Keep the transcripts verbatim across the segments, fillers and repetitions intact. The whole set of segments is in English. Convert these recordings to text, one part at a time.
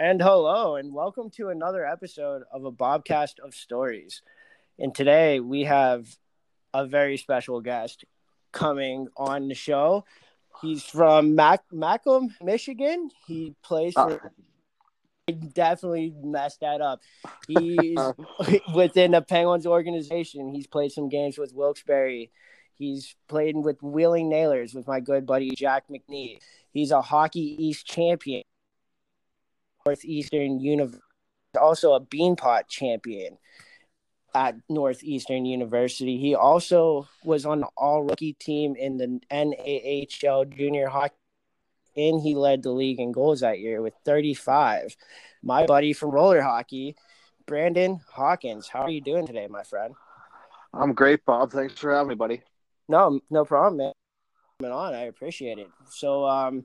And hello, and welcome to another episode of a Bobcast of Stories. And today we have a very special guest coming on the show. He's from Mac- Macomb, Michigan. He plays for... I definitely messed that up. He's within the Penguins organization. He's played some games with Wilkes-Barre. He's played with Wheeling Nailers with my good buddy Jack McNeil. He's a Hockey East champion. Northeastern University, also a Beanpot champion at Northeastern University. He also was on the all-rookie team in the N A H L Junior Hockey, and he led the league in goals that year with thirty-five. My buddy from roller hockey, Brandon Hawkins. How are you doing today, my friend? I'm great, Bob. Thanks for having me, buddy. No, no problem, man. Coming on, I appreciate it. So, um,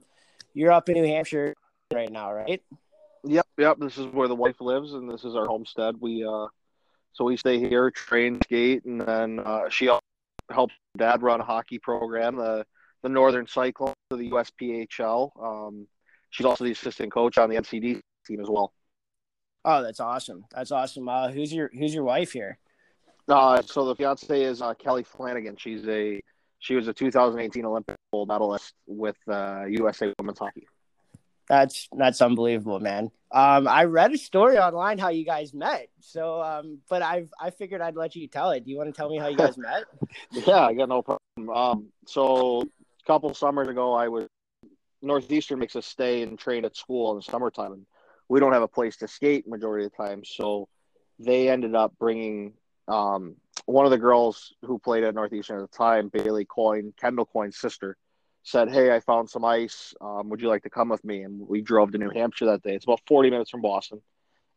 you're up in New Hampshire right now, right? Yep, yep. This is where the wife lives, and this is our homestead. We uh, so we stay here, train, skate, and then uh, she helps Dad run a hockey program, the the Northern Cyclone, the U S P H L. Um, she's also the assistant coach on the N C D team as well. Oh, that's awesome! That's awesome. Uh, who's your who's your wife here? Uh, so the fiance is uh, Kelly Flanagan. She's a she was a two thousand eighteen Olympic gold medalist with uh, U S A Women's Hockey. That's that's unbelievable, man. Um, I read a story online how you guys met. So, um, but I I figured I'd let you tell it. Do you want to tell me how you guys met? Yeah, I got no problem. Um, so a couple summers ago, I was Northeastern makes us stay and train at school in the summertime, and we don't have a place to skate majority of the time. So they ended up bringing um, one of the girls who played at Northeastern at the time, Bailey Coyne, Kendall Coyne's sister. Said, hey, I found some ice. Um, would you like to come with me? And we drove to New Hampshire that day. It's about forty minutes from Boston.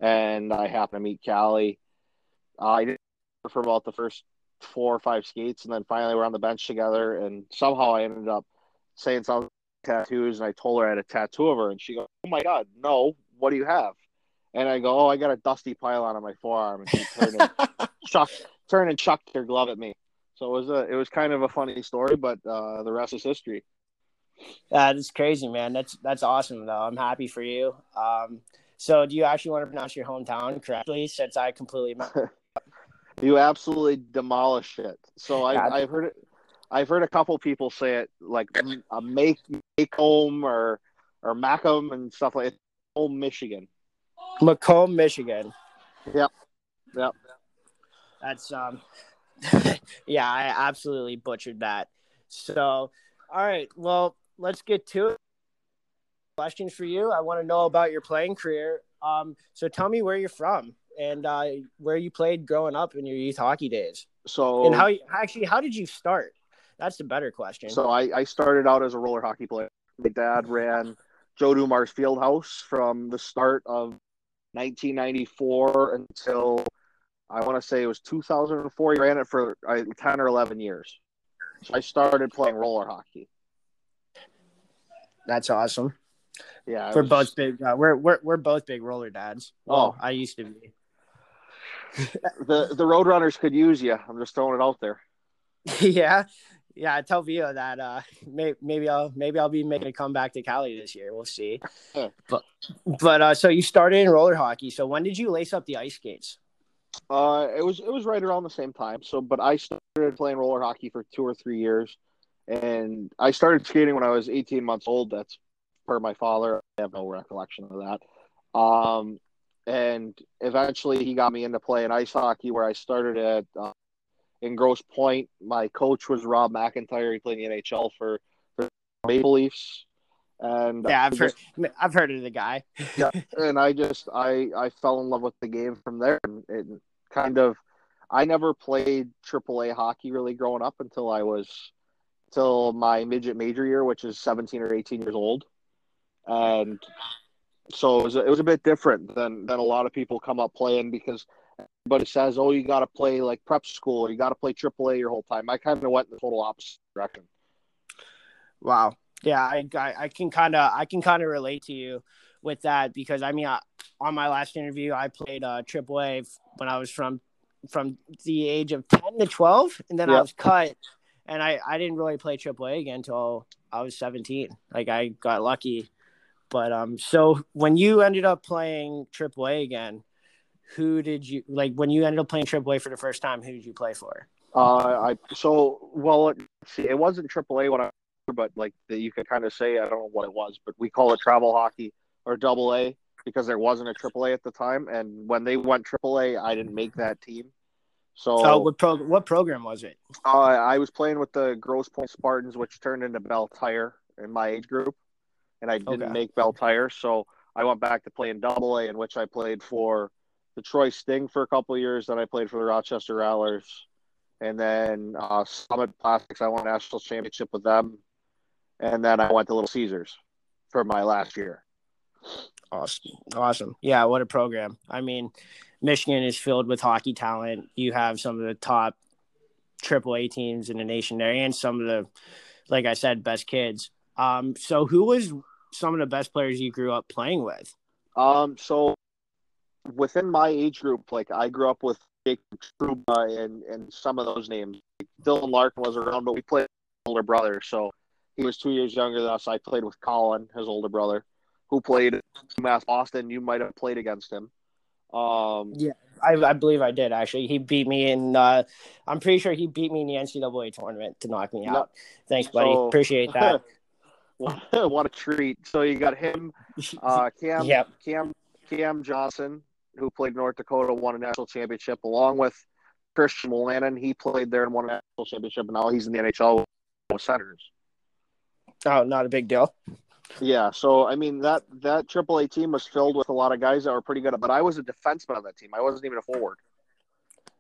And I happened to meet Callie. Uh, I did for about the first four or five skates. And then finally we're on the bench together. And somehow I ended up saying something about tattoos. And I told her I had a tattoo of her. And she goes, oh, my God, no. What do you have? And I go, oh, I got a dusty pylon on my forearm. And she turned and, chucked, turned and chucked her glove at me. So it was, a, it was kind of a funny story, but uh, the rest is history. That is crazy, man. That's that's awesome, though. I'm happy for you. Um, so, do you actually want to pronounce your hometown correctly? Since I completely you absolutely demolish it. So I, yeah. I've heard it. I've heard a couple people say it like a make Macomb or or Macomb and stuff like it. Macomb, Michigan. Macomb, Michigan. Yep. Yep. That's um. Yeah, I absolutely butchered that. So, all right. Well. Let's get to it. Questions for you. I want to know about your playing career. Um, so tell me where you're from and uh, where you played growing up in your youth hockey days. So and how you, actually how did you start? That's the better question. So I, I started out as a roller hockey player. My dad ran Joe Dumar's Fieldhouse from the start of nineteen ninety-four until I want to say it was two thousand four. He ran it for uh, ten or eleven years. So I started playing roller hockey. That's awesome. Yeah, we're was... both big. Uh, we're we're we're both big roller dads. Well, oh, I used to be. the the Roadrunners could use you. I'm just throwing it out there. Yeah, yeah. I tell Vio that uh, may, maybe I'll maybe I'll be making a comeback to Cali this year. We'll see. but but uh, so you started in roller hockey. So when did you lace up the ice skates? Uh, it was it was right around the same time. So, but I started playing roller hockey for two or three years. And I started skating when I was eighteen months old. That's per my father. I have no recollection of that. Um, and eventually he got me into playing ice hockey where I started at uh, in Grosse Pointe. My coach was Rob McIntyre. He played in the N H L for, for Maple Leafs. And yeah, I've heard, just, I've heard of the guy. Yeah, and I just I, I fell in love with the game from there. And, and kind of I never played triple A hockey really growing up until I was – till my midget major year, which is seventeen or eighteen years old. And so it was, it was a bit different than, than a lot of people come up playing because everybody says, oh, you got to play like prep school or you got to play triple A your whole time. I kind of went in the total opposite direction. Wow. Yeah. I, I, I can kind of, I can kind of relate to you with that because I mean, I, on my last interview, I played uh triple A when I was from, from the age of ten to twelve and then yep. I was cut. And I, I didn't really play triple A again until I was seventeen. Like, I got lucky But um, so when you ended up playing triple A again, who did you like? When you ended up playing triple A for the first time, who did you play for? Uh, I so well, let's see, it wasn't triple A when I, but like the, you could kind of say I don't know what it was, but we call it travel hockey or double A because there wasn't a triple A at the time. And when they went triple A, I didn't make that team. So oh, what, pro- what program was it? Uh, I was playing with the Grosse Pointe Spartans, which turned into Bell Tire in my age group, and I didn't okay. make Bell Tire, so I went back to playing double A, in which I played for the Troy Sting for a couple of years. Then I played for the Rochester Rattlers, and then uh, Summit Plastics. I won a national championship with them, and then I went to Little Caesars for my last year. Awesome, awesome, yeah. What a program! I mean, Michigan is filled with hockey talent. You have some of the top triple A teams in the nation there, and some of the, like I said, best kids. Um, so who was some of the best players you grew up playing with? Um, so within my age group, like I grew up with Jake Truba and, and some of those names. Like, Dylan Larkin was around, but we played with his older brother, so he was two years younger than us. I played with Colin, his older brother, who played Mass Boston. You might have played against him. Um, yeah, I, I believe I did, actually. He beat me in uh, – I'm pretty sure he beat me in the N C double A tournament to knock me out. No, Thanks, buddy. So, Appreciate that. What, what a treat. So you got him, uh, Cam, yep. Cam Cam Johnson, who played North Dakota, won a national championship, along with Christian Willannon. He played there and won a national championship, and now he's in the N H L with Senators. Oh, not a big deal. Yeah, so, I mean, that, that triple A team was filled with a lot of guys that were pretty good, but I was a defenseman on that team. I wasn't even a forward.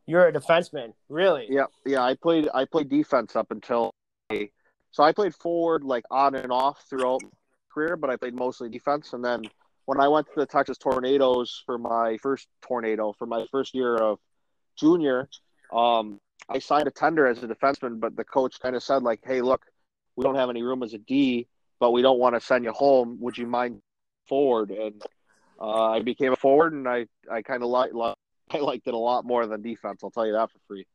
You're a defenseman, really? Yeah, yeah. I played I played defense up until I, so I played forward, like, on and off throughout my career, but I played mostly defense. And then when I went to the Texas Tornadoes for my first tornado, for my first year of junior, um, I signed a tender as a defenseman, but the coach kind of said, like, hey, look, we don't have any room as a D, but we don't want to send you home. Would you mind forward? And uh, I became a forward, and I, I kind of liked I liked it a lot more than defense. I'll tell you that for free.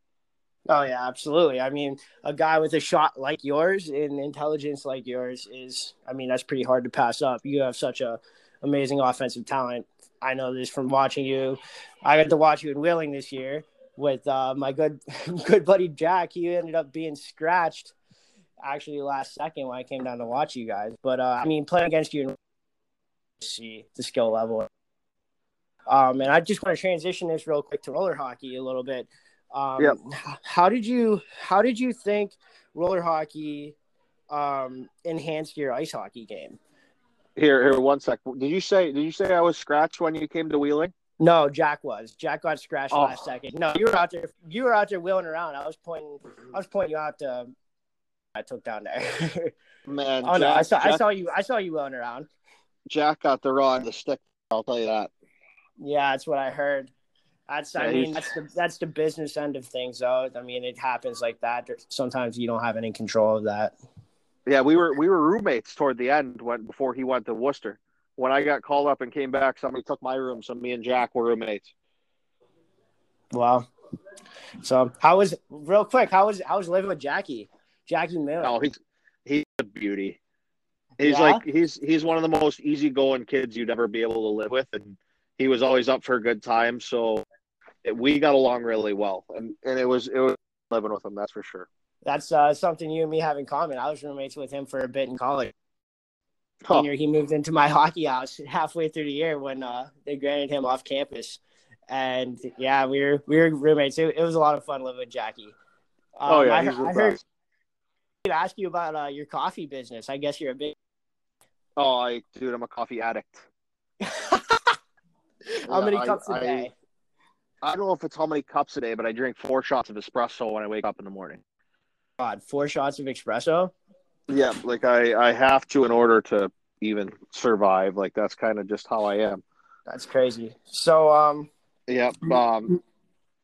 Oh, yeah, absolutely. I mean, a guy with a shot like yours and intelligence like yours is, I mean, that's pretty hard to pass up. You have such a amazing offensive talent. I know this from watching you. I got to watch you in Wheeling this year with uh, my good good buddy Jack. He ended up being scratched actually last second when I came down to watch you guys. But, uh, I mean, playing against you, see the skill level. Um, and I just want to transition this real quick to roller hockey a little bit. Um, yep. How did you how did you think roller hockey um, enhanced your ice hockey game? Here, here, one sec. Did you say did you say I was scratched when you came to Wheeling? No, Jack was. Jack got scratched oh. last second. No, you were out there. You were out there wheeling around. I was pointing. I was pointing you out to. I took down there. Man, oh Jack, no, I saw. Jack, I saw you. I saw you wheeling around. Jack got the raw end of the stick. I'll tell you that. Yeah, that's what I heard. That's, I mean, that's the, that's the business end of things, though. I mean, it happens like that. Sometimes you don't have any control of that. Yeah, we were we were roommates toward the end when before he went to Worcester. When I got called up and came back, somebody took my room, so me and Jack were roommates. Wow. So how was real quick? How was how was living with Jackie? Jackie Miller. Oh, he's he's a beauty. He's yeah? like he's he's one of the most easygoing kids you'd ever be able to live with, and he was always up for a good time. So. We got along really well, and, and it was it was living with him, that's for sure. That's uh, something you and me have in common. I was roommates with him for a bit in college. Huh. Junior, he moved into my hockey house halfway through the year when uh, they granted him off campus, and yeah, we were we were roommates. It, it was a lot of fun living with Jackie. Um, oh yeah, I, he's I, I heard. I could ask you about uh, your coffee business. I guess you're a big. Oh, I dude, I'm a coffee addict. How many cups a day? I, I don't know if it's how many cups a day, but I drink four shots of espresso when I wake up in the morning. God, four shots of espresso? Yeah, like I, I have to in order to even survive. Like that's kind of just how I am. That's crazy. So, um, yeah. Um,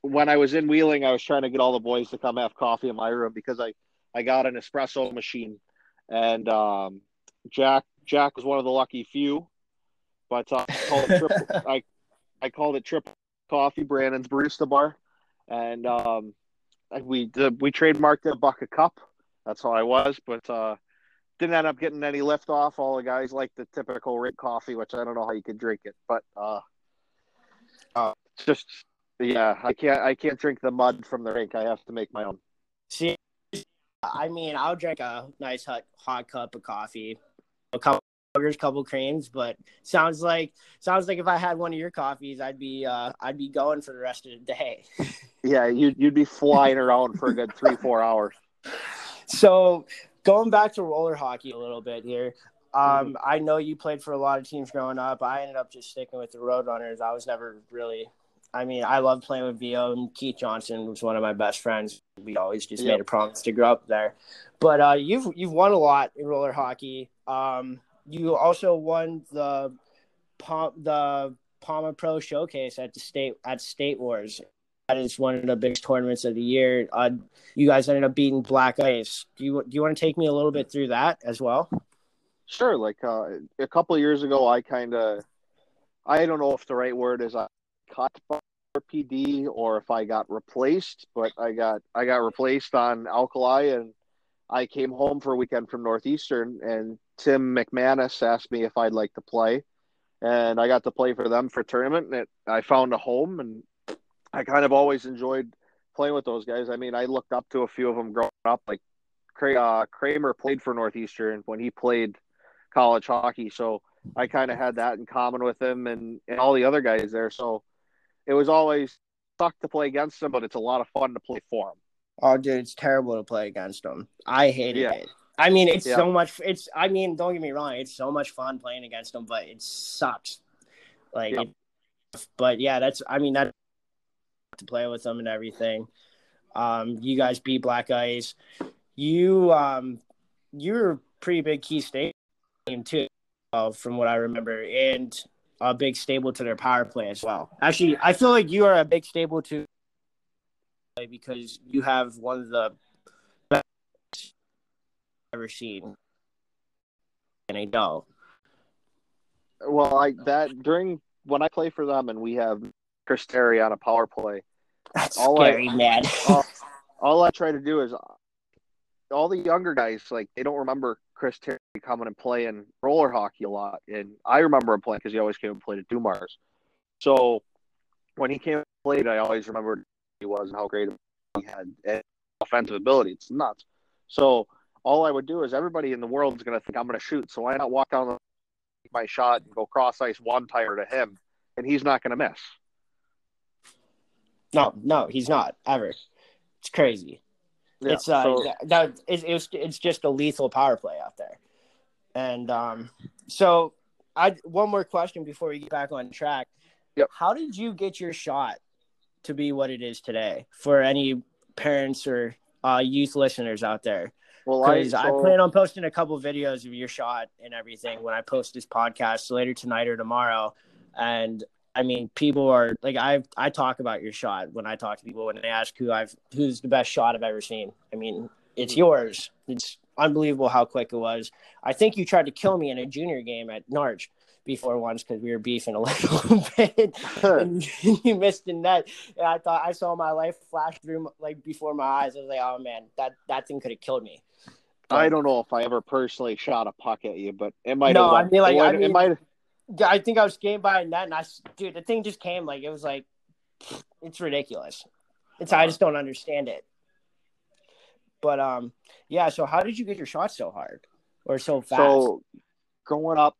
when I was in Wheeling, I was trying to get all the boys to come have coffee in my room because I, I got an espresso machine, and um, Jack Jack was one of the lucky few, but uh, I called it triple. I I called it triple. Coffee, Brandon's Barista Bar, and um, we we trademarked a buck a cup. That's how I was, but uh, Didn't end up getting any lift off. All the guys like the typical Rick coffee, which I don't know how you could drink it, but uh, uh, just yeah, I can't. I can't drink the mud from the rink. I have to make my own. See, I mean, I'll drink a nice hot, hot cup of coffee, a couple burgers, couple creams, but sounds like sounds like if I had one of your coffees, I'd be uh, I'd be going for the rest of the day. Yeah, you'd you'd be flying around for a good three four hours. So. Going back to roller hockey a little bit here, um, I know you played for a lot of teams growing up. I ended up just sticking with the Roadrunners. I was never really – I mean, I loved playing with B O, and Keith Johnson was one of my best friends. We always just yep. made a promise to grow up there. But uh, you've you've won a lot in roller hockey. Um, you also won the the Palma Pro Showcase at the state at State Wars. That is one of the biggest tournaments of the year. Uh, you guys ended up beating Black Ice. Do you do you want to take me a little bit through that as well? Sure. Like uh, a couple of years ago, I kind of I don't know if the right word is I cut by R P D or if I got replaced, but I got I got replaced on Alkali, and I came home for a weekend from Northeastern, and Tim McManus asked me if I'd like to play, and I got to play for them for a tournament, and it, I found a home and. I kind of always enjoyed playing with those guys. I mean, I looked up to a few of them growing up. Like uh, Kramer played for Northeastern when he played college hockey, so I kind of had that in common with him and, and all the other guys there. So it was always sucked to play against them, but it's a lot of fun to play for them. Oh, dude, it's terrible to play against them. I hated yeah. it. I mean, it's yeah. so much. It's. I mean, don't get me wrong. It's so much fun playing against them, but it sucks. Like, yeah. It, but yeah, that's. I mean, that. To play with them and everything. Um, you guys beat Black Ice. You um, you were a pretty big Key State team too, uh, from what I remember, and a big staple to their power play as well. Actually, I feel like you are a big staple to because you have one of the best I've ever seen in N A H L. Well, like that during when I play for them, and we have. Chris Terry on a power play. That's all scary, I, man. all, all I try to do is all the younger guys, like, they don't remember Chris Terry coming and playing roller hockey a lot. And I remember him playing because he always came and played at Dumars. So when he came and played, I always remembered he was and how great he had and offensive ability. It's nuts. So all I would do is everybody in the world is going to think I'm going to shoot. So why not walk down the my shot and go cross ice one tire to him, and he's not going to miss. No, no, he's not ever. It's crazy. Yeah, it's uh, so... that it, it was, it's just a lethal power play out there. And um, so I one more question before we get back on track. Yep. How did you get your shot to be what it is today? For any parents or uh, youth listeners out there, well, I, so... I plan on posting a couple videos of your shot and everything when I post this podcast later tonight or tomorrow, and. I mean, people are like I. I talk about your shot when I talk to people and they ask who I've who's the best shot I've ever seen. I mean, it's yours. It's unbelievable how quick it was. I think you tried to kill me in a junior game at Narch before once because we were beefing a little bit, and you missed the net. And I thought I saw my life flash through like before my eyes. I was like, oh man, that that thing could have killed me. But, I don't know if I ever personally shot a puck at you, but it might. No, I mean, like I mean, it might. I think I was skating by a net, and I, dude, the thing just came like it was like, it's ridiculous. It's I just don't understand it. But um, yeah. So how did you get your shot so hard or so fast? So growing up,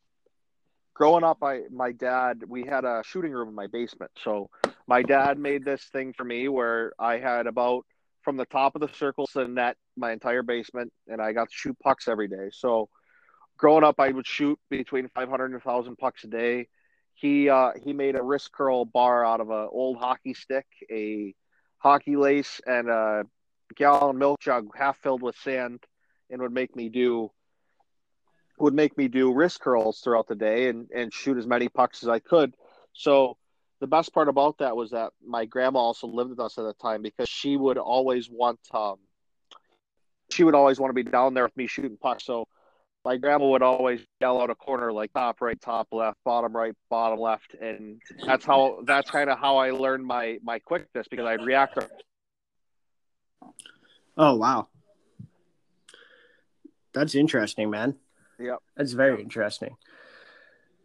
growing up, I my dad we had a shooting room in my basement. So my dad made this thing for me where I had about from the top of the circle to the net my entire basement, and I got to shoot pucks every day. So. Growing up, I would shoot between five hundred and one thousand pucks a day. He uh, he made a wrist curl bar out of an old hockey stick, a hockey lace, and a gallon milk jug half filled with sand, and would make me do would make me do wrist curls throughout the day and, and shoot as many pucks as I could. So the best part about that was that my grandma also lived with us at the time because she would always want um, she would always want to be down there with me shooting pucks. So. My grandma would always yell out a corner like top right, top left, bottom right, bottom left, and that's how that's kind of how I learned my my quickness because I'd react to it. Oh wow, That's interesting, man. Yeah. That's very interesting.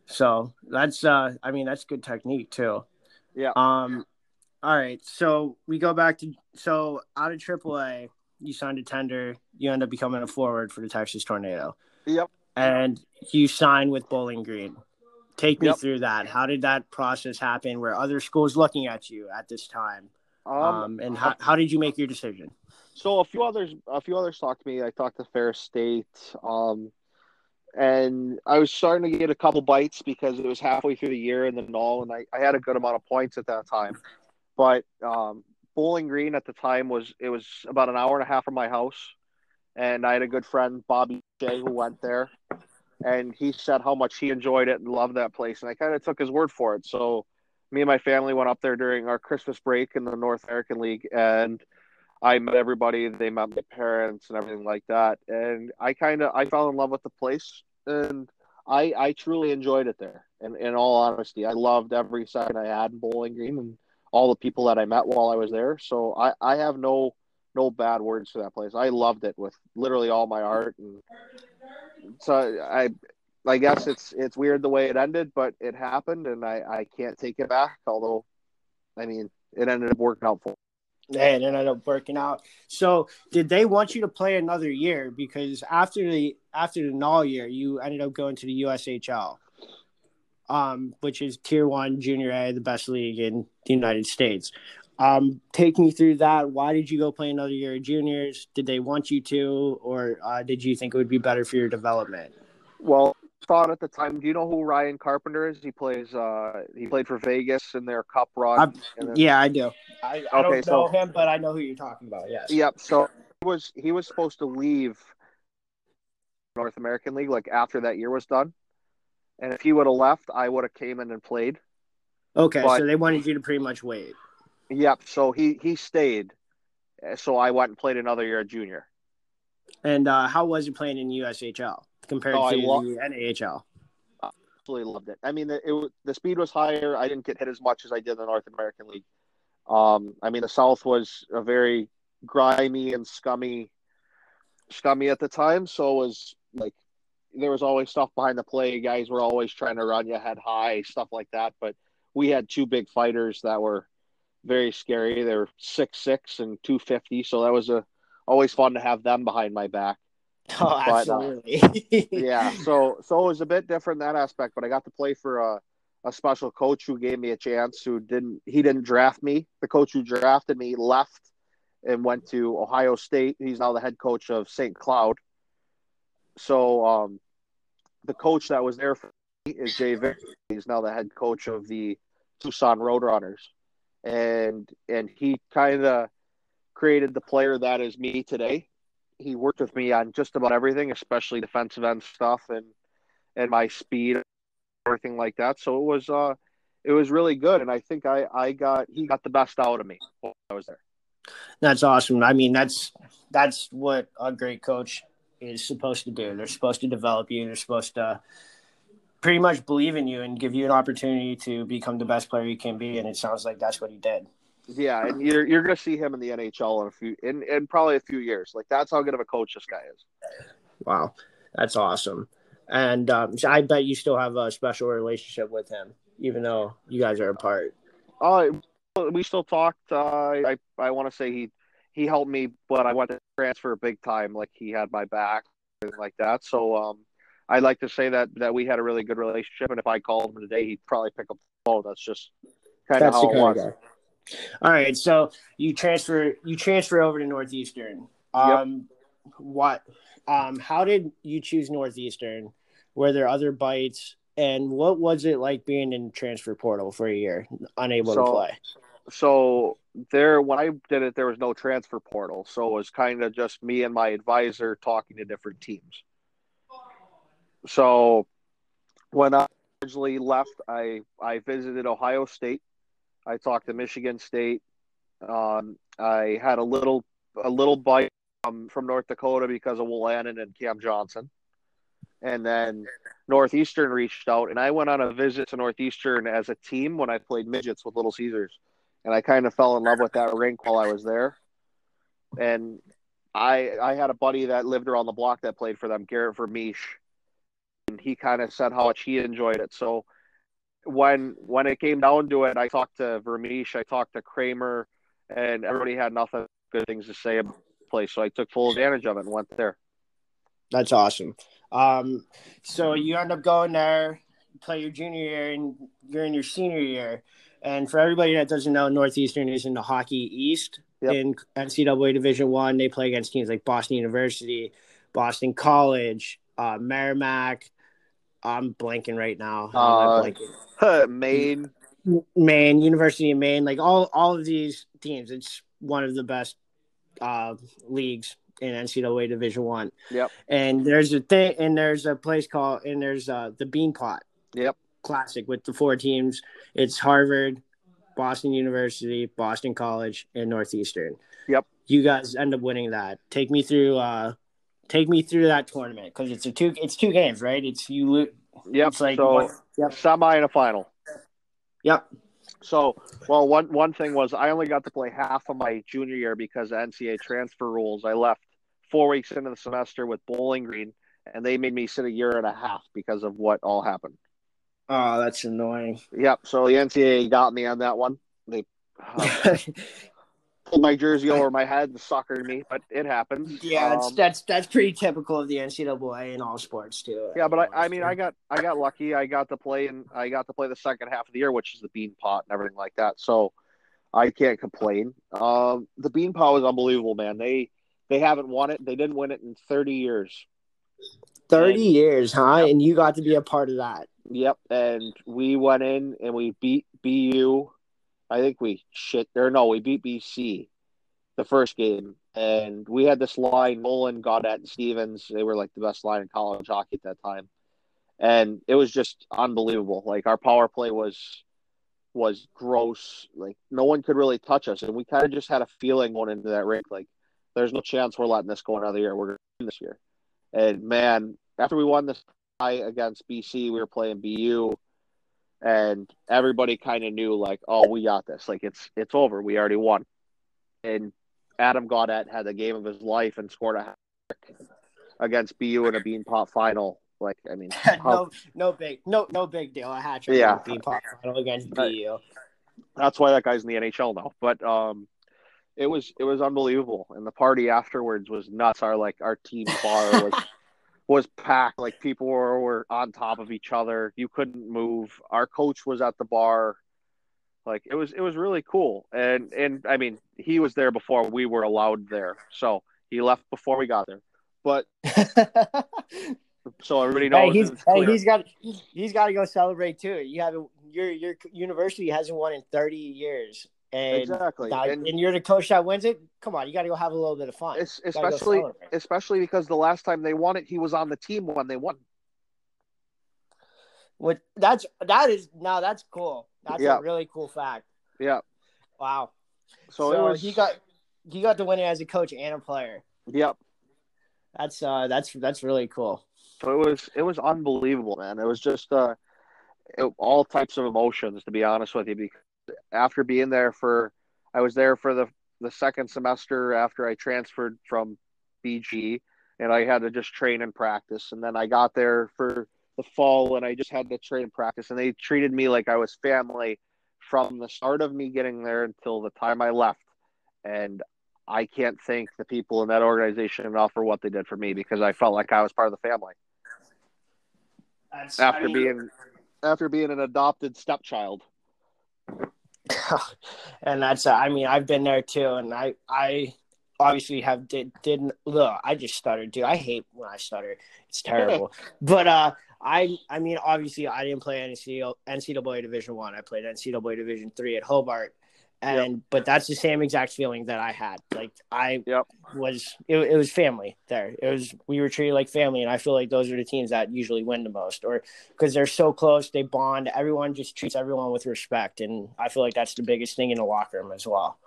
So that's, uh, I mean, that's good technique too. Yeah. Um, all right. So we go back to, so out of triple A, you signed a tender, you end up becoming a forward for the Texas Tornado. Yep. And you signed with Bowling Green. Take me yep. through that. How did that process happen? Were other schools looking at you at this time? Um, um, and how, how did you make your decision? So a few others, a few others talked to me. I talked to Ferris State, um, and I was starting to get a couple bites because it was halfway through the year in the N A H L, and I, I had a good amount of points at that time. But um, Bowling Green at the time was it was about an hour and a half from my house, and I had a good friend, Bobby Shea, who went there, and he said how much he enjoyed it and loved that place, and I kind of took his word for it. So me and my family went up there during our Christmas break in the North American League, and I met everybody. They met my parents and everything like that. And I kind of, I fell in love with the place, and I, I truly enjoyed it there. And in all honesty, I loved every second I had in Bowling Green and all the people that I met while I was there. So I, I have no, no bad words for that place. I loved it with literally all my heart. And so I, I guess it's, it's weird the way it ended, but it happened, and I, I can't take it back. Although, I mean, it ended up working out for me. Hey, it ended up working out. So did they want you to play another year? Because after the after the N A H L year, you ended up going to the U S H L, um, which is Tier one Junior A, the best league in the United States. Um, take me through that. Why did you go play another year of juniors? Did they want you to, or uh, did you think it would be better for your development? Well, I thought at the time, do you know who Ryan Carpenter is? He plays. Uh, he played for Vegas in their Cup run. Then... Yeah, I do. I, I okay, don't know so... him, but I know who you're talking about. Yes. Yep. So he was he was supposed to leave North American League like after that year was done, and if he would have left, I would have came in and played. Okay, but... so they wanted you to pretty much wait. Yep. So he he stayed. So I went and played another year at junior. And uh, how was it playing in U S H L? Compared oh, to lo- the N A H L. I absolutely loved it. I mean, it, it, the speed was higher. I didn't get hit as much as I did in the North American League. Um, I mean, the South was a very grimy and scummy, scummy at the time. So it was like, there was always stuff behind the play. Guys were always trying to run you head high, stuff like that. But we had two big fighters that were very scary. They were six six and two fifty. So that was a, always fun to have them behind my back. Oh, but, absolutely. uh, yeah, so so it was a bit different in that aspect, but I got to play for a, a special coach who gave me a chance, who didn't – he didn't draft me. The coach who drafted me left and went to Ohio State. He's now the head coach of Saint Cloud. So um, the coach that was there for me is Jay Vick. He's now the head coach of the Tucson Roadrunners. And, and he kind of created the player that is me today. He worked with me on just about everything, especially defensive end stuff and, and my speed and everything like that. So it was, uh, it was really good. And I think I, I got, he got the best out of me while I was there. That's awesome. I mean, that's, that's what a great coach is supposed to do. They're supposed to develop you. They're supposed to pretty much believe in you and give you an opportunity to become the best player you can be. And it sounds like that's what he did. Yeah, and you're you're gonna see him in the N H L in a few in, in probably a few years. Like that's how good of a coach this guy is. Wow, that's awesome. And um, so I bet you still have a special relationship with him, even though you guys are apart. Oh, uh, we still talked. Uh, I I want to say he he helped me, but I went to transfer big time. Like he had my back and like that. So um, I'd like to say that that we had a really good relationship. And if I called him today, he'd probably pick up the phone. That's just kind of how it was. Guy. All right, so you transfer you transfer over to Northeastern. Um, yep. What? Um, how did you choose Northeastern? Were there other bites? And what was it like being in transfer portal for a year, unable so, to play? So there, when I did it, there was no transfer portal. So it was kind of just me and my advisor talking to different teams. So when I originally left, I, I visited Ohio State. I talked to Michigan State. Um, I had a little a little bite um, from North Dakota because of Will Annan and Cam Johnson. And then Northeastern reached out, and I went on a visit to Northeastern as a team when I played midgets with Little Caesars. And I kind of fell in love with that rink while I was there. And I I had a buddy that lived around the block that played for them, Garrett Vermeesh, and he kind of said how much he enjoyed it. So when when it came down to it, I talked to Vermeesh, I talked to Kramer, and everybody had nothing good things to say about the place. So I took full advantage of it and went there. That's awesome. Um, so you end up going there, play your junior year, and you're in your senior year. And for everybody that doesn't know, Northeastern is in the Hockey East. Yep. In N C double A Division One, they play against teams like Boston University, Boston College, uh, Merrimack. I'm blanking right now. Uh, blanking. Maine. Maine, University of Maine. Like all, all of these teams, it's one of the best uh, leagues in N C double A Division One. Yep. And there's a thing, and there's a place called, and there's uh, the Beanpot. Yep. Classic with the four teams. It's Harvard, Boston University, Boston College, and Northeastern. Yep. You guys end up winning that. Take me through. Uh, take me through that tournament, because it's a two. It's two games, right? It's you. Lo- yep. It's like so. One, yep. Semi and a final. Yep. So, well, one one thing was I only got to play half of my junior year because of N C double A transfer rules. I left four weeks into the semester with Bowling Green, and they made me sit a year and a half because of what all happened. Oh, that's annoying. Yep. So the N C double A got me on that one. They uh, pulled my jersey over my head and suckered me, but it happens. Yeah, um, that's that's that's pretty typical of the N C double A in all sports too. Yeah, but I, I mean, I got I got lucky. I got to play and I got to play the second half of the year, which is the Beanpot and everything like that. So I can't complain. Um, the Beanpot was unbelievable, man. They they haven't won it. They didn't win it in thirty years. Thirty and, years, huh? Yep. And you got to be a part of that. Yep, and we went in and we beat B U. I think we shit there. No, we beat B C the first game, and we had this line: Nolan, Gaudette, and Stevens. They were like the best line in college hockey at that time, and it was just unbelievable. Like our power play was was gross. Like no one could really touch us, and we kind of just had a feeling going into that rink. Like there's no chance we're letting this go another year. We're going to win this year, and man, after we won this. Against B C, we were playing B U, and everybody kind of knew, like, oh, we got this. Like, it's it's over. We already won. And Adam Gaudette had the game of his life and scored a hat-trick against B U in a Beanpot final. Like, I mean, how... no, no big, no, no big deal. A hat-trick yeah. in a Beanpot final against B U. That's why that guy's in the N H L now. But um, it was it was unbelievable, and the party afterwards was nuts. Our like our team bar was. was packed. Like people were, were on top of each other. You couldn't move. Our coach was at the bar. Like it was, it was really cool. And, and I mean, he was there before we were allowed there. So he left before we got there, but so everybody knows hey, he's, hey, he's got, he's got to go celebrate too. You haven't, your, your university hasn't won in thirty years. And exactly, now, and, and you're the coach that wins it. Come on, you got to go have a little bit of fun. Especially, especially because the last time they won it, he was on the team when they won. What? That's that is now. That's cool. That's yeah. a really cool fact. Yeah. Wow. So, so was, he got he got to win it as a coach and a player. Yep. That's uh. That's that's really cool. So it was it was unbelievable, man. It was just uh, it, all types of emotions, to be honest with you, because. After being there for, I was there for the, the second semester after I transferred from B G, and I had to just train and practice. And then I got there for the fall and I just had to train and practice, and they treated me like I was family from the start of me getting there until the time I left. And I can't thank the people in that organization enough for what they did for me, because I felt like I was part of the family. That's, after I mean, being, after being an adopted stepchild. And that's, uh, I mean, I've been there too. And I, I obviously have, did, didn't, look, I just stuttered, dude. I hate when I stutter. It's terrible. But, uh, I, I mean, obviously I didn't play N C double A Division One. I. I played N C double A Division Three at Hobart. And, yep. But that's the same exact feeling that I had. Like I yep. was, it, it was family there. It was, we were treated like family. And I feel like those are the teams that usually win the most, or because they're so close, they bond. Everyone just treats everyone with respect. And I feel like that's the biggest thing in the locker room as well.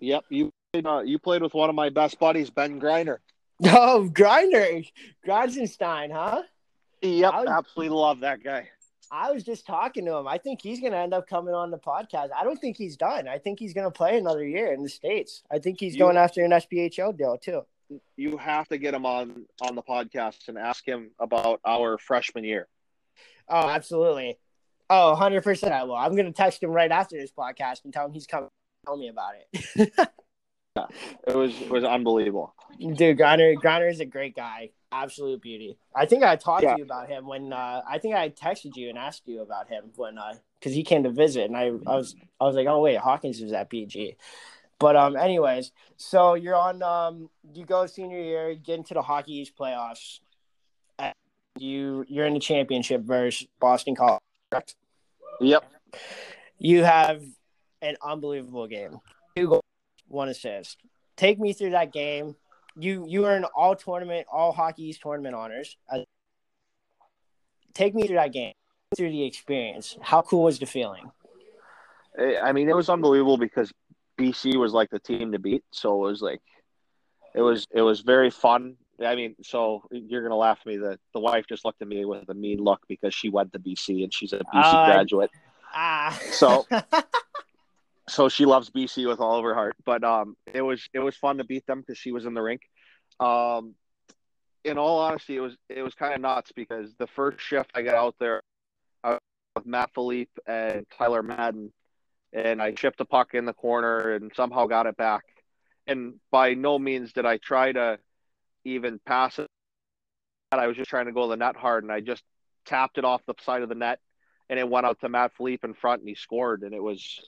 Yep. You, uh, you played with one of my best buddies, Ben Griner. Oh, Griner. Grinsenstein, huh? Yep. I was- absolutely love that guy. I was just talking to him. I think he's going to end up coming on the podcast. I don't think he's done. I think he's going to play another year in the States. I think he's you, going after an U S P H L deal too. you have to get him on, on the podcast and ask him about our freshman year. Oh, absolutely. Oh, one hundred percent I will. I'm going to text him right after this podcast and tell him he's coming to tell me about it. Yeah, it was it was unbelievable. Dude, Griner, Griner is a great guy. Absolute beauty. I think I talked yeah. to you about him when uh, – I think I texted you and asked you about him when uh, – because he came to visit, and I, I was I was like, oh, wait, Hawkins was at B G. But um, anyways, so you're on um, – you go senior year, you get into the Hockey East playoffs. And you, you're in the championship versus Boston College, correct? Yep. You have an unbelievable game. Two goals, one assist. Take me through that game. You you earned all tournament, all Hockey East tournament honors. Take me through that game, through the experience. How cool was the feeling? I mean, it was unbelievable because B C was like the team to beat, so it was like, it was it was very fun. I mean, so you're gonna laugh at me that the wife just looked at me with a mean look because she went to B C and she's a B C uh, graduate. Ah, uh. so. So she loves B C with all of her heart, but um, it was it was fun to beat them because she was in the rink. Um, in all honesty, it was it was kind of nuts because the first shift I got out there, I was with Matt Philippe and Tyler Madden, and I chipped the puck in the corner and somehow got it back. And by no means did I try to even pass it. I was just trying to go to the net hard, and I just tapped it off the side of the net, and it went out to Matt Philippe in front, and he scored, and it was.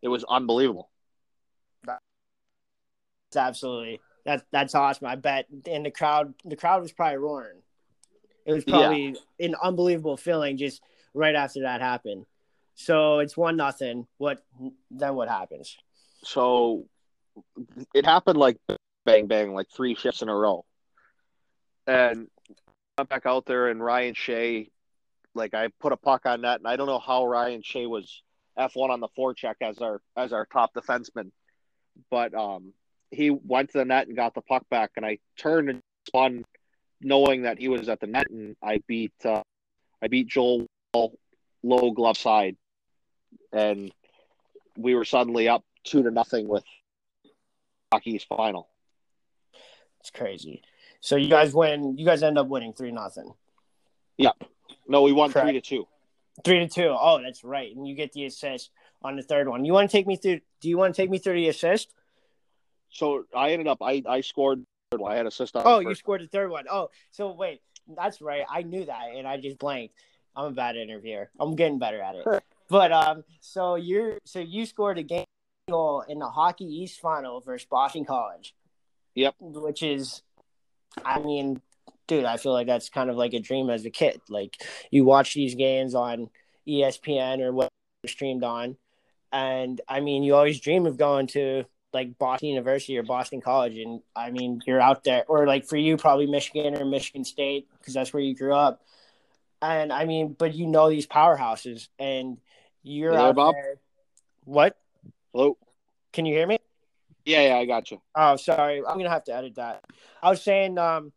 It was unbelievable. That's absolutely that's that's awesome. I bet, and the crowd, the crowd was probably roaring. It was probably yeah. an unbelievable feeling just right after that happened. So it's one nothing. What then? What happens? So it happened like bang bang, like three shifts in a row, and I'm back out there, and Ryan Shea, like I put a puck on net, and I don't know how Ryan Shea was. F one on the forecheck as our as our top defenseman, but um, he went to the net and got the puck back, and I turned and spun, knowing that he was at the net, and I beat uh, I beat Joel Wall low glove side, and we were suddenly up two to nothing with hockey's final. It's crazy. So you guys win. You guys end up winning three nothing. Yep. No, we won Correct. three to two. Three to two. Oh, that's right. And you get the assist on the third one. You want to take me through? Do you want to take me through the assist? So I ended up. I I scored. I had assist on. Oh, you scored the third one. Oh, so wait, that's right. I knew that, and I just blanked. I'm a bad interviewer. I'm getting better at it. Sure. But um, so you're so you scored a game goal in the Hockey East final versus Boston College. Yep. Which is, I mean. Dude, I feel like that's kind of like a dream as a kid. Like you watch these games on E S P N or what streamed on. And I mean, you always dream of going to like Boston University or Boston College. And I mean, you're out there or like for you, probably Michigan or Michigan State, because that's where you grew up. And I mean, but you know, these powerhouses and you're Hello, out Bob? there. What? Hello. Can you hear me? Yeah, yeah, I got you. Oh, sorry. I'm going to have to edit that. I was saying, um,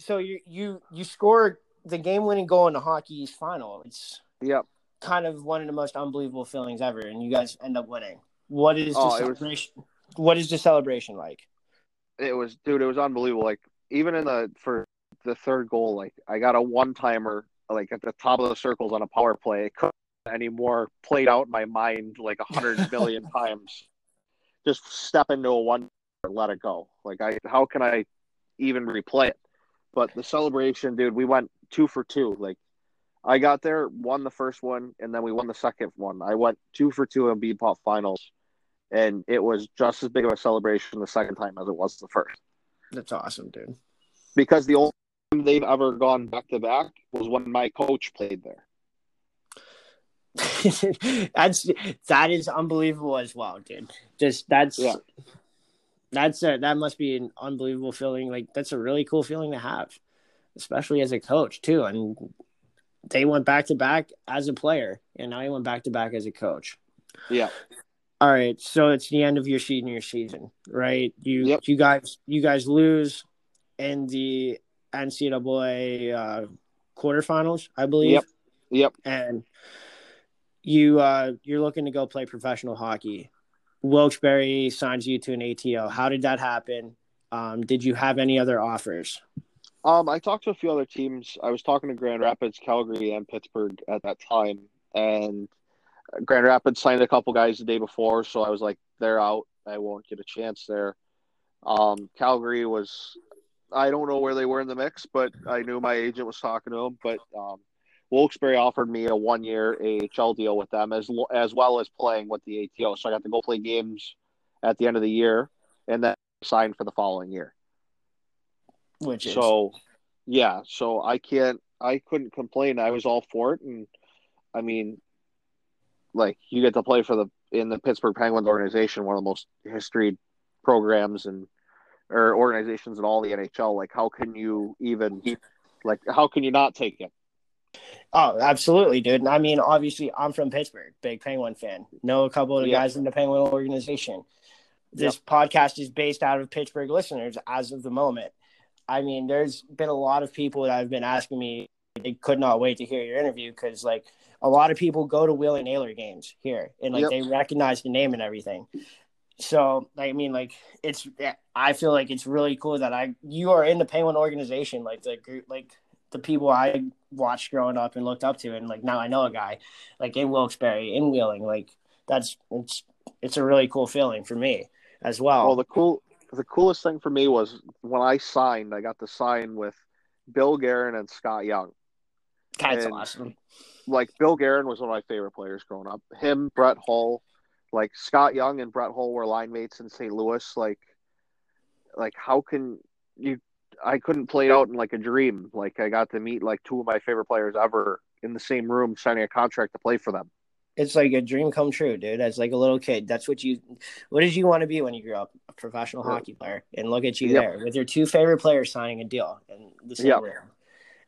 So you you you scored the game-winning goal in the Hockey East final. It's yep. kind of one of the most unbelievable feelings ever, and you guys end up winning. What is oh, the celebration? Was, what is the celebration like? It was, dude. It was unbelievable. Like even in the for the third goal, like I got a one-timer like at the top of the circles on a power play. It couldn't anymore. Played out in my mind like a hundred million times. Just step into a one, and let it go. Like I, how can I even replay it? But the celebration, dude, we went two for two. Like, I got there, won the first one, and then we won the second one. I went two for two in Beanpot finals, and it was just as big of a celebration the second time as it was the first. That's awesome, dude. Because the only time they've ever gone back-to-back was when my coach played there. that's that is unbelievable as well, dude. Just that's yeah. – That's a, that must be an unbelievable feeling. Like that's a really cool feeling to have, especially as a coach too. And they went back to back as a player, and now he went back to back as a coach. Yeah. All right. So it's the end of your senior season, right? You yep. you guys you guys lose in the N C double A uh, quarterfinals, I believe. Yep. Yep. And you uh, you're looking to go play professional hockey. Wilkes-Barre signs you to an A T O. How did that happen? Um, did you have any other offers? Um, I talked to a few other teams. I was talking to Grand Rapids, Calgary, and Pittsburgh at that time. And Grand Rapids signed a couple guys the day before, so I was like, they're out. I won't get a chance there. Um, Calgary was – I don't know where they were in the mix, but I knew my agent was talking to them. But um, Wilkes-Barre offered me a one-year A H L deal with them as as well as playing with the A T O. So I got to go play games at the end of the year and then signed for the following year. Which is. So, yeah, so I can't – I couldn't complain. I was all for it. And, I mean, like, you get to play for the in the Pittsburgh Penguins organization, one of the most history programs and or organizations in all the N H L. Like, how can you even – like, how can you not take it? Oh, absolutely, dude. I mean, obviously, I'm from Pittsburgh, big Penguin fan. Know a couple of the yeah. guys in the Penguin organization. This yep. podcast is based out of Pittsburgh listeners as of the moment. I mean, there's been a lot of people that have been asking me, they could not wait to hear your interview because, like, a lot of people go to Wheeling Nailers games here and, like, yep. they recognize the name and everything. So, I mean, like, it's – I feel like it's really cool that I – you are in the Penguin organization, like, the group – like, the people I watched growing up and looked up to and, like, now I know a guy, like, in Wilkes-Barre, in Wheeling. Like, that's – it's it's a really cool feeling for me as well. Well, the cool – The coolest thing for me was when I signed, I got to sign with Bill Guerin and Scott Young. That's and, awesome. Like, Bill Guerin was one of my favorite players growing up. Him, Brett Hull, like, Scott Young and Brett Hull were line mates in Saint Louis. Like, like how can you – I couldn't play it out in, like, a dream. Like, I got to meet, like, two of my favorite players ever in the same room signing a contract to play for them. It's like a dream come true, dude. As like a little kid, that's what you. What did you want to be when you grew up? A professional right. hockey player, and look at you yep. there with your two favorite players signing a deal. And this yep.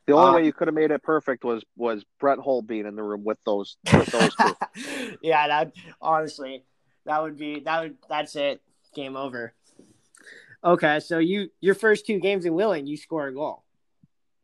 the only um, way you could have made it perfect was was Brett Hull being in the room with those with those two. Yeah, that honestly, that would be that would that's it. Game over. Okay, so you your first two games in Wheeling, you score a goal.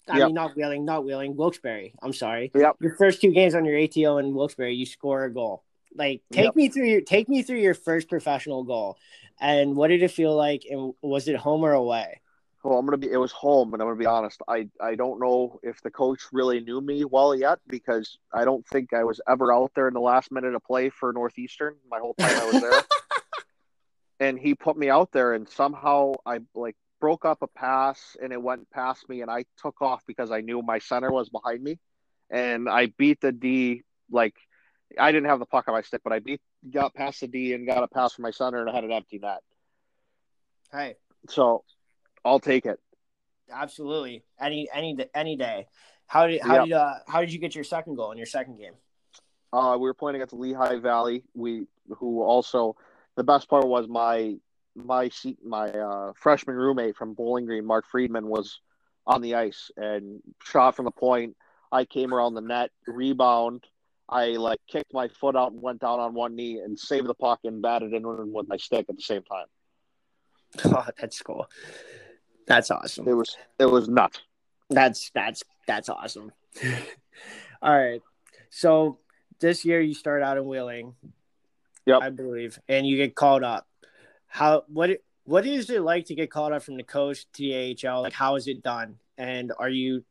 I yep. mean, not Wheeling, not Wheeling, Wilkes-Barre. I'm sorry. Yep. Your first two games on your A T O in Wilkes-Barre, you score a goal. Like, take yep. me through your take me through your first professional goal, and what did it feel like? And was it home or away? Well, I'm gonna be. It was home, and I'm gonna be honest. I I don't know if the coach really knew me well yet because I don't think I was ever out there in the last minute of play for Northeastern. My whole time I was there, and he put me out there, and somehow I like. broke up a pass and it went past me and I took off because I knew my center was behind me and I beat the D. Like I didn't have the puck on my stick, but I beat, got past the D and got a pass from my center and I had an empty net. Hey, so I'll take it. Absolutely. Any, any, any day. How did, how yep. did, uh, how did you get your second goal in your second game? Uh, we were playing against Lehigh Valley. We, who also the best part was my, My seat, my uh, freshman roommate from Bowling Green, Mark Friedman, was on the ice and shot from the point. I came around the net, rebound. I like kicked my foot out and went down on one knee and saved the puck and batted in with my stick at the same time. Oh, that's cool. That's awesome. It was it was nuts. That's that's that's awesome. All right. So this year you start out in Wheeling, yep, I believe, and you get called up. How what what is it like to get called up from the coach to the A H L? Like, how is it done? And are you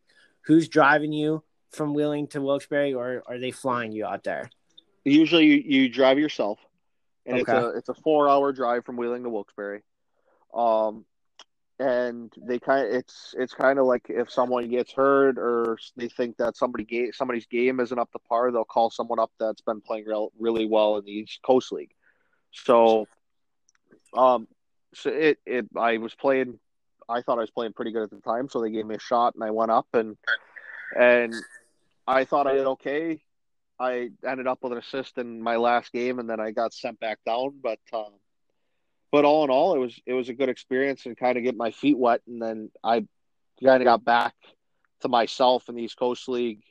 who's driving you from Wheeling to Wilkes-Barre, or are they flying you out there? Usually, you, you drive yourself, and okay. it's a it's a four hour drive from Wheeling to Wilkes-Barre. Um, and they kind it's it's kind of like if someone gets hurt or they think that somebody ga- somebody's game isn't up to par, they'll call someone up that's been playing real, really well in the East Coast League. So. Um, so it, it, I was playing, I thought I was playing pretty good at the time. So they gave me a shot and I went up and, and I thought I did okay. I ended up with an assist in my last game and then I got sent back down. But, um, but all in all, it was, it was a good experience and kind of get my feet wet. And then I kind of got back to myself in the East Coast League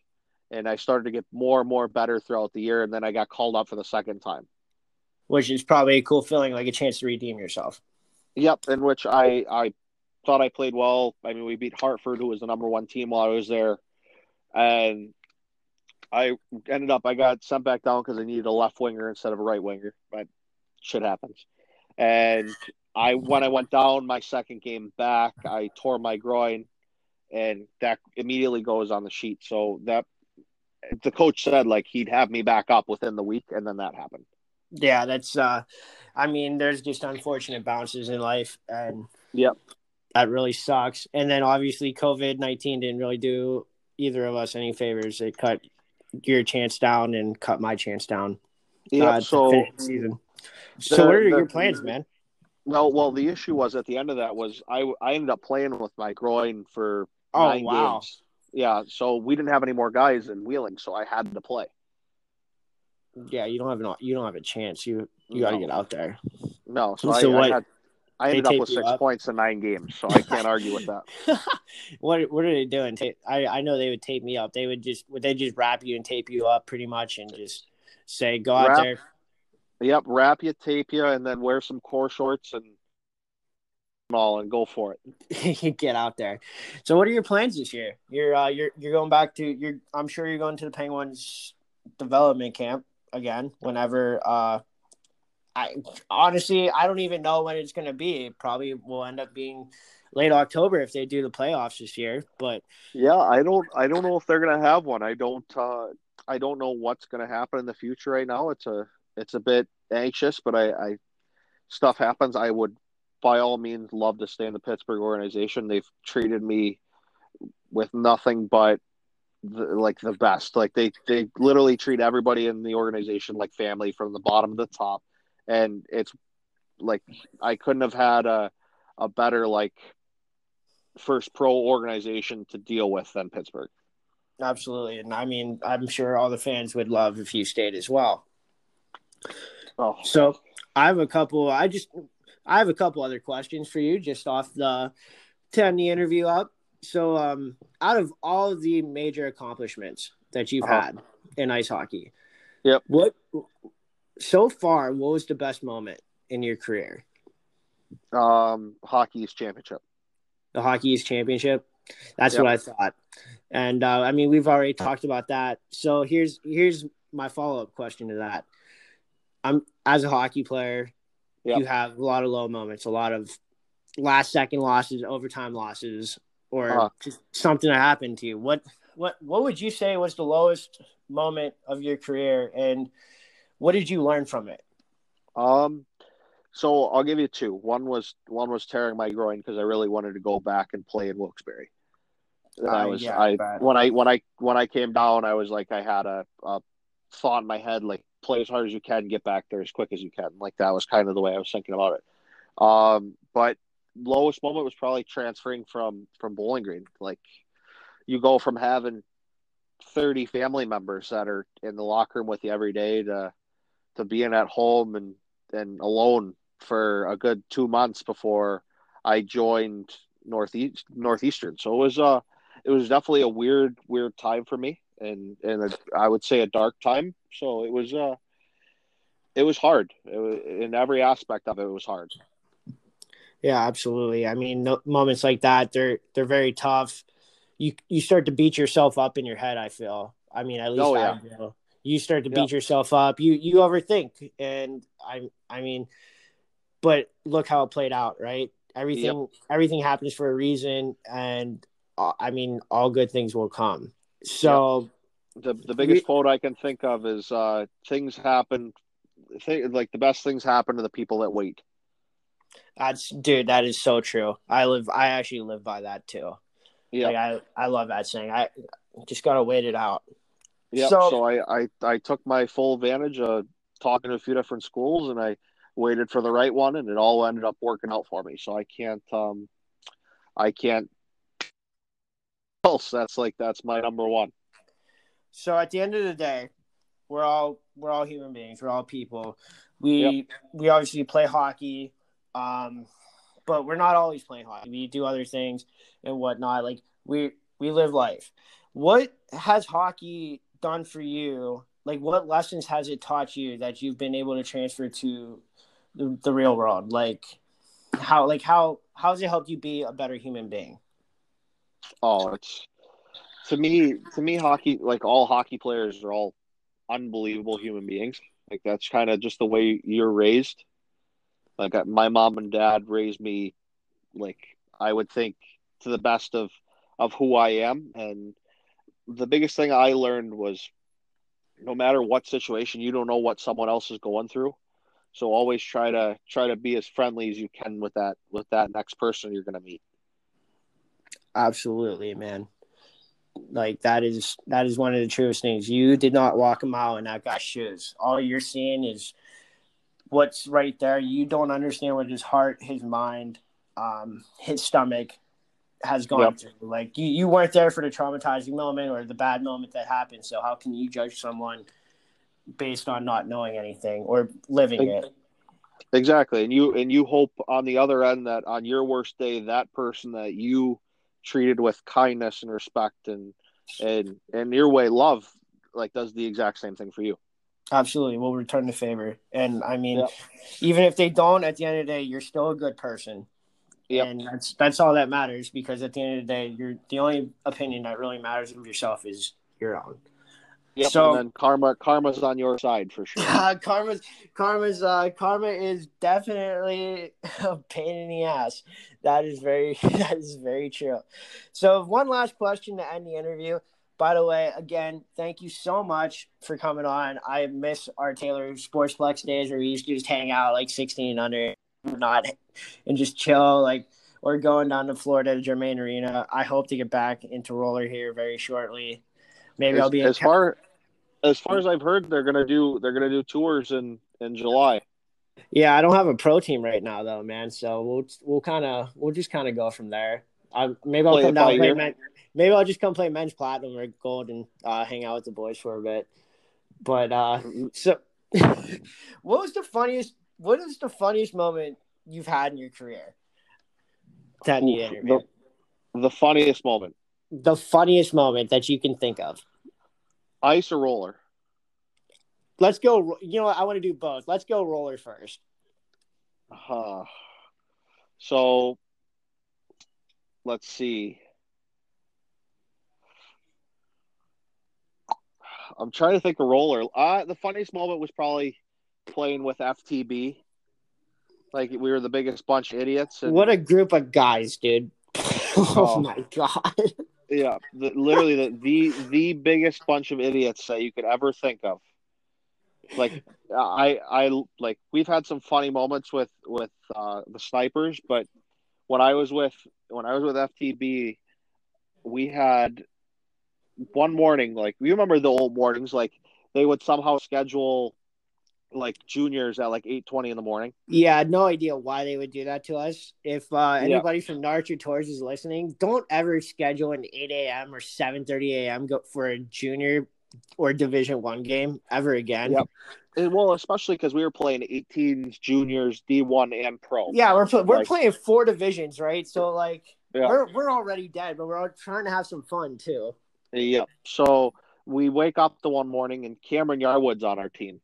and I started to get more and more better throughout the year. And then I got called up for the second time. Which is probably a cool feeling, like a chance to redeem yourself. Yep, in which I, I thought I played well. I mean, we beat Hartford, who was the number one team while I was there. And I ended up, I got sent back down because I needed a left winger instead of a right winger. But shit happens. And I when I went down my second game back, I tore my groin, and that immediately goes on the sheet. So that the coach said, like, he'd have me back up within the week, and then that happened. Yeah, that's uh, I mean, there's just unfortunate bounces in life, and yep, that really sucks. And then obviously COVID nineteen didn't really do either of us any favors. It cut your chance down and cut my chance down. Yeah, uh, so to finish the season. So the, what are your the, plans, man? Well, well, the issue was at the end of that was I I ended up playing with my groin for oh, nine wow. games. Yeah, so we didn't have any more guys in Wheeling, so I had to play. Yeah, you don't have an you don't have a chance. You you no. got to get out there. No, so, so I, what, I had I ended up with six up? points in nine games, so I can't argue with that. What what are they doing? I I know they would tape me up. They would just would they just wrap you and tape you up pretty much and just say go out wrap, there. Yep, wrap you, tape you, and then wear some core shorts and all and go for it. Get out there. So, what are your plans this year? You're uh, you're you're going back to you're. I'm sure you're going to the Penguins development camp again whenever uh I honestly I don't even know when it's going to be. It probably will end up being late October if they do the playoffs this year, but yeah, I don't I don't know if they're going to have one. I don't uh I don't know what's going to happen in the future right now. It's a it's a bit anxious, but I, I stuff happens. I would by all means love to stay in the Pittsburgh organization. They've treated me with nothing but The, like the best. Like they they literally treat everybody in the organization like family from the bottom to the top, and it's like I couldn't have had a a better like first pro organization to deal with than Pittsburgh. Absolutely. And I mean, I'm sure all the fans would love if you stayed as well. Oh, so I have a couple I just I have a couple other questions for you just off the ten the interview up. So, um, out of all of the major accomplishments that you've uh-huh. had in ice hockey, yep. What so far? What was the best moment in your career? Um, Hockey East championship. The Hockey East championship. That's yep. what I thought. And uh, I mean, we've already talked about that. So here's here's my follow up question to that. I'm as a hockey player, yep. you have a lot of low moments, a lot of last second losses, overtime losses. Or uh-huh. just something that happened to you. What, what, what would you say was the lowest moment of your career, and what did you learn from it? Um, so I'll give you two. One was one was tearing my groin because I really wanted to go back and play in Wilkes-Barre. Uh, I was yeah, I bad. when I when I when I came down, I was like I had a, a thought in my head like play as hard as you can, get back there as quick as you can. Like that was kind of the way I was thinking about it. Um, but lowest moment was probably transferring from, from Bowling Green. Like you go from having thirty family members that are in the locker room with you every day to, to being at home and, and alone for a good two months before I joined Northeast Northeastern. So it was, uh, it was definitely a weird, weird time for me. And, and a, I would say a dark time. So it was, uh, it was hard. It was, in every aspect of it, it was hard. Yeah, absolutely. I mean, no, moments like that, they're they're very tough. You you start to beat yourself up in your head, I feel. I mean, at least oh, yeah. I do. You start to yeah. beat yourself up. You you overthink. And, I I mean, but look how it played out, right? Everything yep. everything happens for a reason. And, uh, I mean, all good things will come. So yep. the the biggest we, quote I can think of is uh, things happen. Th- like the best things happen to the people that wait. That's dude. That is so true. I live. I actually live by that too. Yeah. Like I, I love that saying. I just gotta wait it out. Yeah. So, so I, I, I took my full advantage of talking to a few different schools, and I waited for the right one, and it all ended up working out for me. So I can't, um, I can't. Else, that's like that's my number one. So at the end of the day, we're all we're all human beings. We're all people. We yep. we obviously play hockey. Um, but we're not always playing hockey. We do other things and whatnot. Like we, we live life. What has hockey done for you? Like what lessons has it taught you that you've been able to transfer to the, the real world? Like how, like how, how has it helped you be a better human being? Oh, it's to me, to me, hockey, like all hockey players are all unbelievable human beings. Like that's kind of just the way you're raised. Like, my mom and dad raised me, like, I would think, to the best of, of who I am. And the biggest thing I learned was, no matter what situation, you don't know what someone else is going through. So always try to try to be as friendly as you can with that with that next person you're going to meet. Absolutely, man. Like, that is that is one of the truest things. You did not walk a mile in that guy's shoes. All you're seeing is what's right there. You don't understand what his heart, his mind, um, his stomach has gone yep. through. Like, you, you weren't there for the traumatizing moment or the bad moment that happened. So how can you judge someone based on not knowing anything or living it? Exactly. And you and you hope on the other end that on your worst day, that person that you treated with kindness and respect and and and your way love, like, does the exact same thing for you. Absolutely. We'll return the favor. And I mean, yep. even if they don't, at the end of the day, you're still a good person. Yep. And that's that's all that matters, because at the end of the day, you're the only opinion that really matters of yourself is your own. Yep. So, and then karma karma's on your side for sure. Uh, karma's karma's uh, karma is definitely a pain in the ass. That is very that is very true. So one last question to end the interview. By the way, again, thank you so much for coming on. I miss our Taylor Sportsplex days where we used to just hang out like sixteen and under and not and just chill, like, or going down to Florida to Germain Arena. I hope to get back into roller here very shortly. Maybe as, I'll be as account- far as far as I've heard, they're gonna do they're gonna do tours in, in July. Yeah, I don't have a pro team right now though, man. So we'll we'll kind of we'll just kind of go from there. I maybe I'll play come down play men, maybe I'll just come play men's platinum or gold and uh, hang out with the boys for a bit. But uh, so what was the funniest what is the funniest moment you've had in your career? That you entered, man. The, the funniest moment. The funniest moment that you can think of. Ice or roller? Let's go. You know what? I want to do both. Let's go roller first. Uh, so, let's see. I'm trying to think of roller. Uh, the funniest moment was probably playing with F T B. Like, we were the biggest bunch of idiots. And... what a group of guys, dude. Oh, oh my God. Yeah, the, literally the, the the biggest bunch of idiots that you could ever think of. Like, I I like we've had some funny moments with with uh, the snipers, but when I was with when I was with F T B, we had one morning, like, you remember the old mornings, like they would somehow schedule like juniors at like eight twenty in the morning. Yeah, no idea why they would do that to us. If uh, anybody yeah. from Narch or Tours is listening, don't ever schedule an eight a m or seven thirty a m go for a junior or Division One game ever again. Yep. And, well, especially because we were playing eighteens, juniors, D one, and pro. Yeah, we're we're like, playing four divisions, right? So like yeah. we're we're already dead, but we're all trying to have some fun too. Yeah. So we wake up the one morning and Cameron Yarwood's on our team.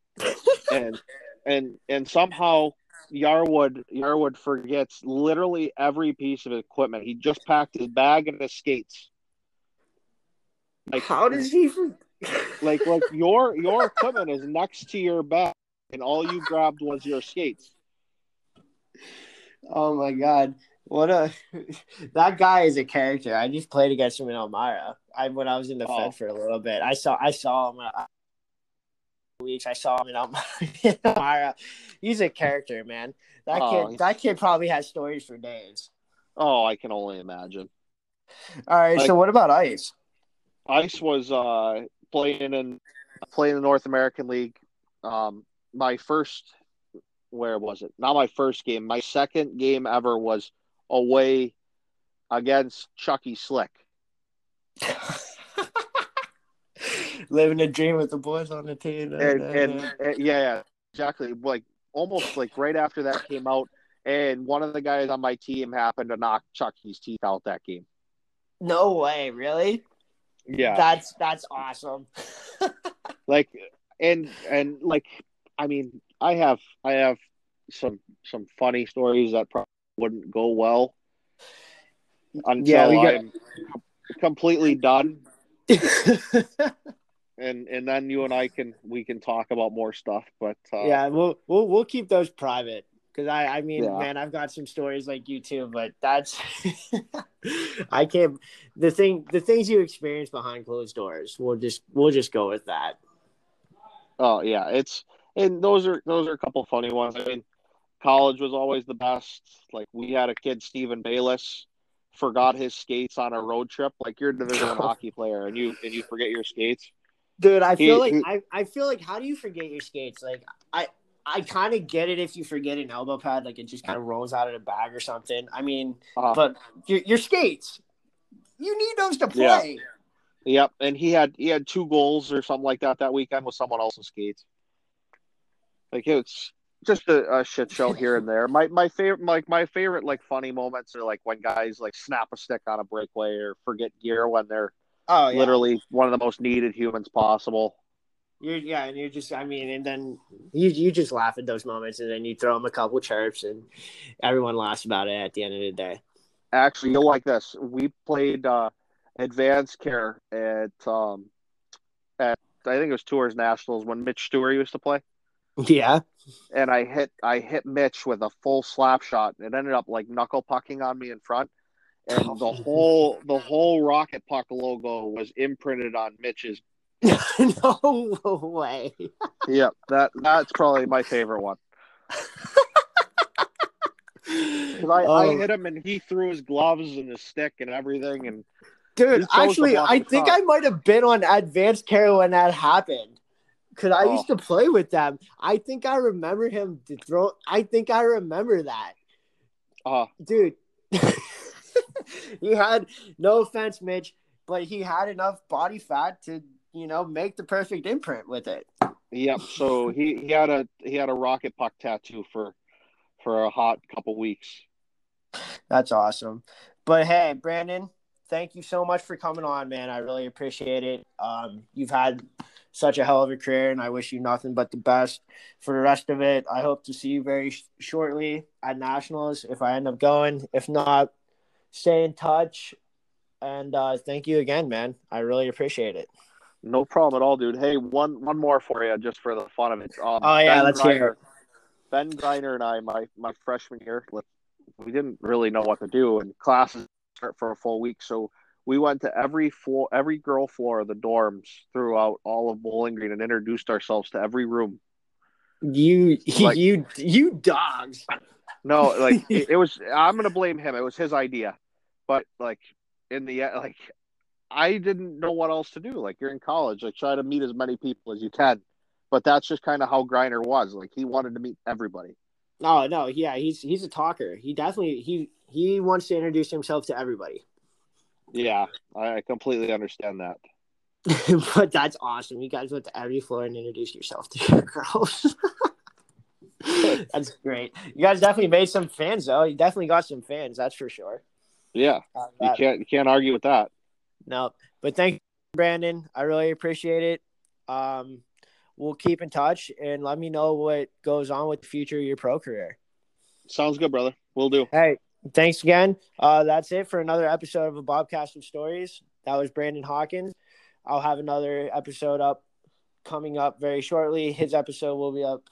And and and somehow Yarwood Yarwood forgets literally every piece of equipment. He just packed his bag and his skates. Like, how does he? Like like your your equipment is next to your bag, and all you grabbed was your skates. Oh my God! What a that guy is a character. I just played against him in Elmira. I when I was in the oh. Fed for a little bit. I saw I saw him. I, weeks I saw him in Elmira. He's a character, man. That oh, kid that kid probably has stories for days. Oh, I can only imagine. All right, like, so what about Ice? Ice was uh playing in playing in the North American League. Um my first where was it? Not my first game. My second game ever was away against Chucky Slick. Living a dream with the boys on the team. And, and, and yeah, exactly. Like, almost like right after that came out, and one of the guys on my team happened to knock Chucky's teeth out that game. No way, really? Yeah. That's that's awesome. Like, and and like, I mean, I have I have some some funny stories that probably wouldn't go well until yeah, we got... I'm completely done. And and then you and I can we can talk about more stuff, but uh, yeah, we'll we'll we'll keep those private. Because I, I mean, yeah. man, I've got some stories like you too, but that's I can't. The thing, the things you experience behind closed doors, we'll just we'll just go with that. Oh yeah, it's and those are those are a couple funny ones. I mean, college was always the best. Like we had a kid, Stephen Bayless, forgot his skates on a road trip. Like you're a Division One hockey player, and you and you forget your skates. Dude, I feel he, like I, I feel like how do you forget your skates? Like I. I kind of get it if you forget an elbow pad, like it just kind of rolls out of the bag or something. I mean, uh, but your, your skates, you need those to play. Yeah. Yep, and he had he had two goals or something like that that weekend with someone else's skates. Like it's just a, a shit show here and there. My my favorite like my favorite like funny moments are like when guys like snap a stick on a breakaway or forget gear when they're oh, yeah. literally one of the most needed humans possible. You're, yeah, and you're just, I mean, and then you you just laugh at those moments, and then you throw them a couple chirps, and everyone laughs about it at the end of the day. Actually, you'll like this. We played uh, advanced care at, um, at I think it was Tours Nationals when Mitch Stewart used to play. Yeah. And I hit I hit Mitch with a full slap shot. It ended up, like, knuckle pucking on me in front. And oh. the whole the whole Rocket Puck logo was imprinted on Mitch's no way. Yeah, that that's probably my favorite one. I, um, I hit him and he threw his gloves and his stick and everything. And dude, actually, I think top. I might have been on advanced care when that happened because I oh. used to play with them. I think I remember him to throw. I think I remember that. Oh, uh, dude, he had no offense, Mitch, but he had enough body fat to. You know, make the perfect imprint with it. Yep. So he, he had a he had a Rocket Puck tattoo for for a hot couple weeks. That's awesome. But hey, Brandon, thank you so much for coming on, man. I really appreciate it. Um, you've had such a hell of a career, and I wish you nothing but the best for the rest of it. I hope to see you very sh- shortly at Nationals if I end up going. If not, stay in touch. And uh, thank you again, man. I really appreciate it. No problem at all, dude. Hey, one one more for you, just for the fun of it. Um, oh, yeah, ben let's Greiner, hear it. Ben Greiner and I, my, my freshman year, we didn't really know what to do, and classes start for a full week. So we went to every floor, every girl floor of the dorms throughout all of Bowling Green and introduced ourselves to every room. You like, you, you dogs. No, like, it, it was – I'm going to blame him. It was his idea. But, like, in the – like – I didn't know what else to do. Like, you're in college. Like, try to meet as many people as you can. But that's just kind of how Greiner was. Like, he wanted to meet everybody. Oh, no. Yeah, he's he's a talker. He definitely – he he wants to introduce himself to everybody. Yeah, I completely understand that. But that's awesome. You guys went to every floor and introduced yourself to your girls. That's great. You guys definitely made some fans, though. You definitely got some fans, that's for sure. Yeah, uh, that, you can't you can't argue with that. No, but thank you, Brandon. I really appreciate it. Um, we'll keep in touch and let me know what goes on with the future of your pro career. Sounds good, brother. Will do. Hey, thanks again. Uh, that's it for another episode of a Bobcast of Stories. That was Brandon Hawkins. I'll have another episode up coming up very shortly. His episode will be up.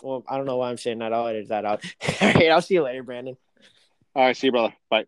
Well, I don't know why I'm saying that. I'll edit that out. All right, I'll see you later, Brandon. All right, see you, brother. Bye.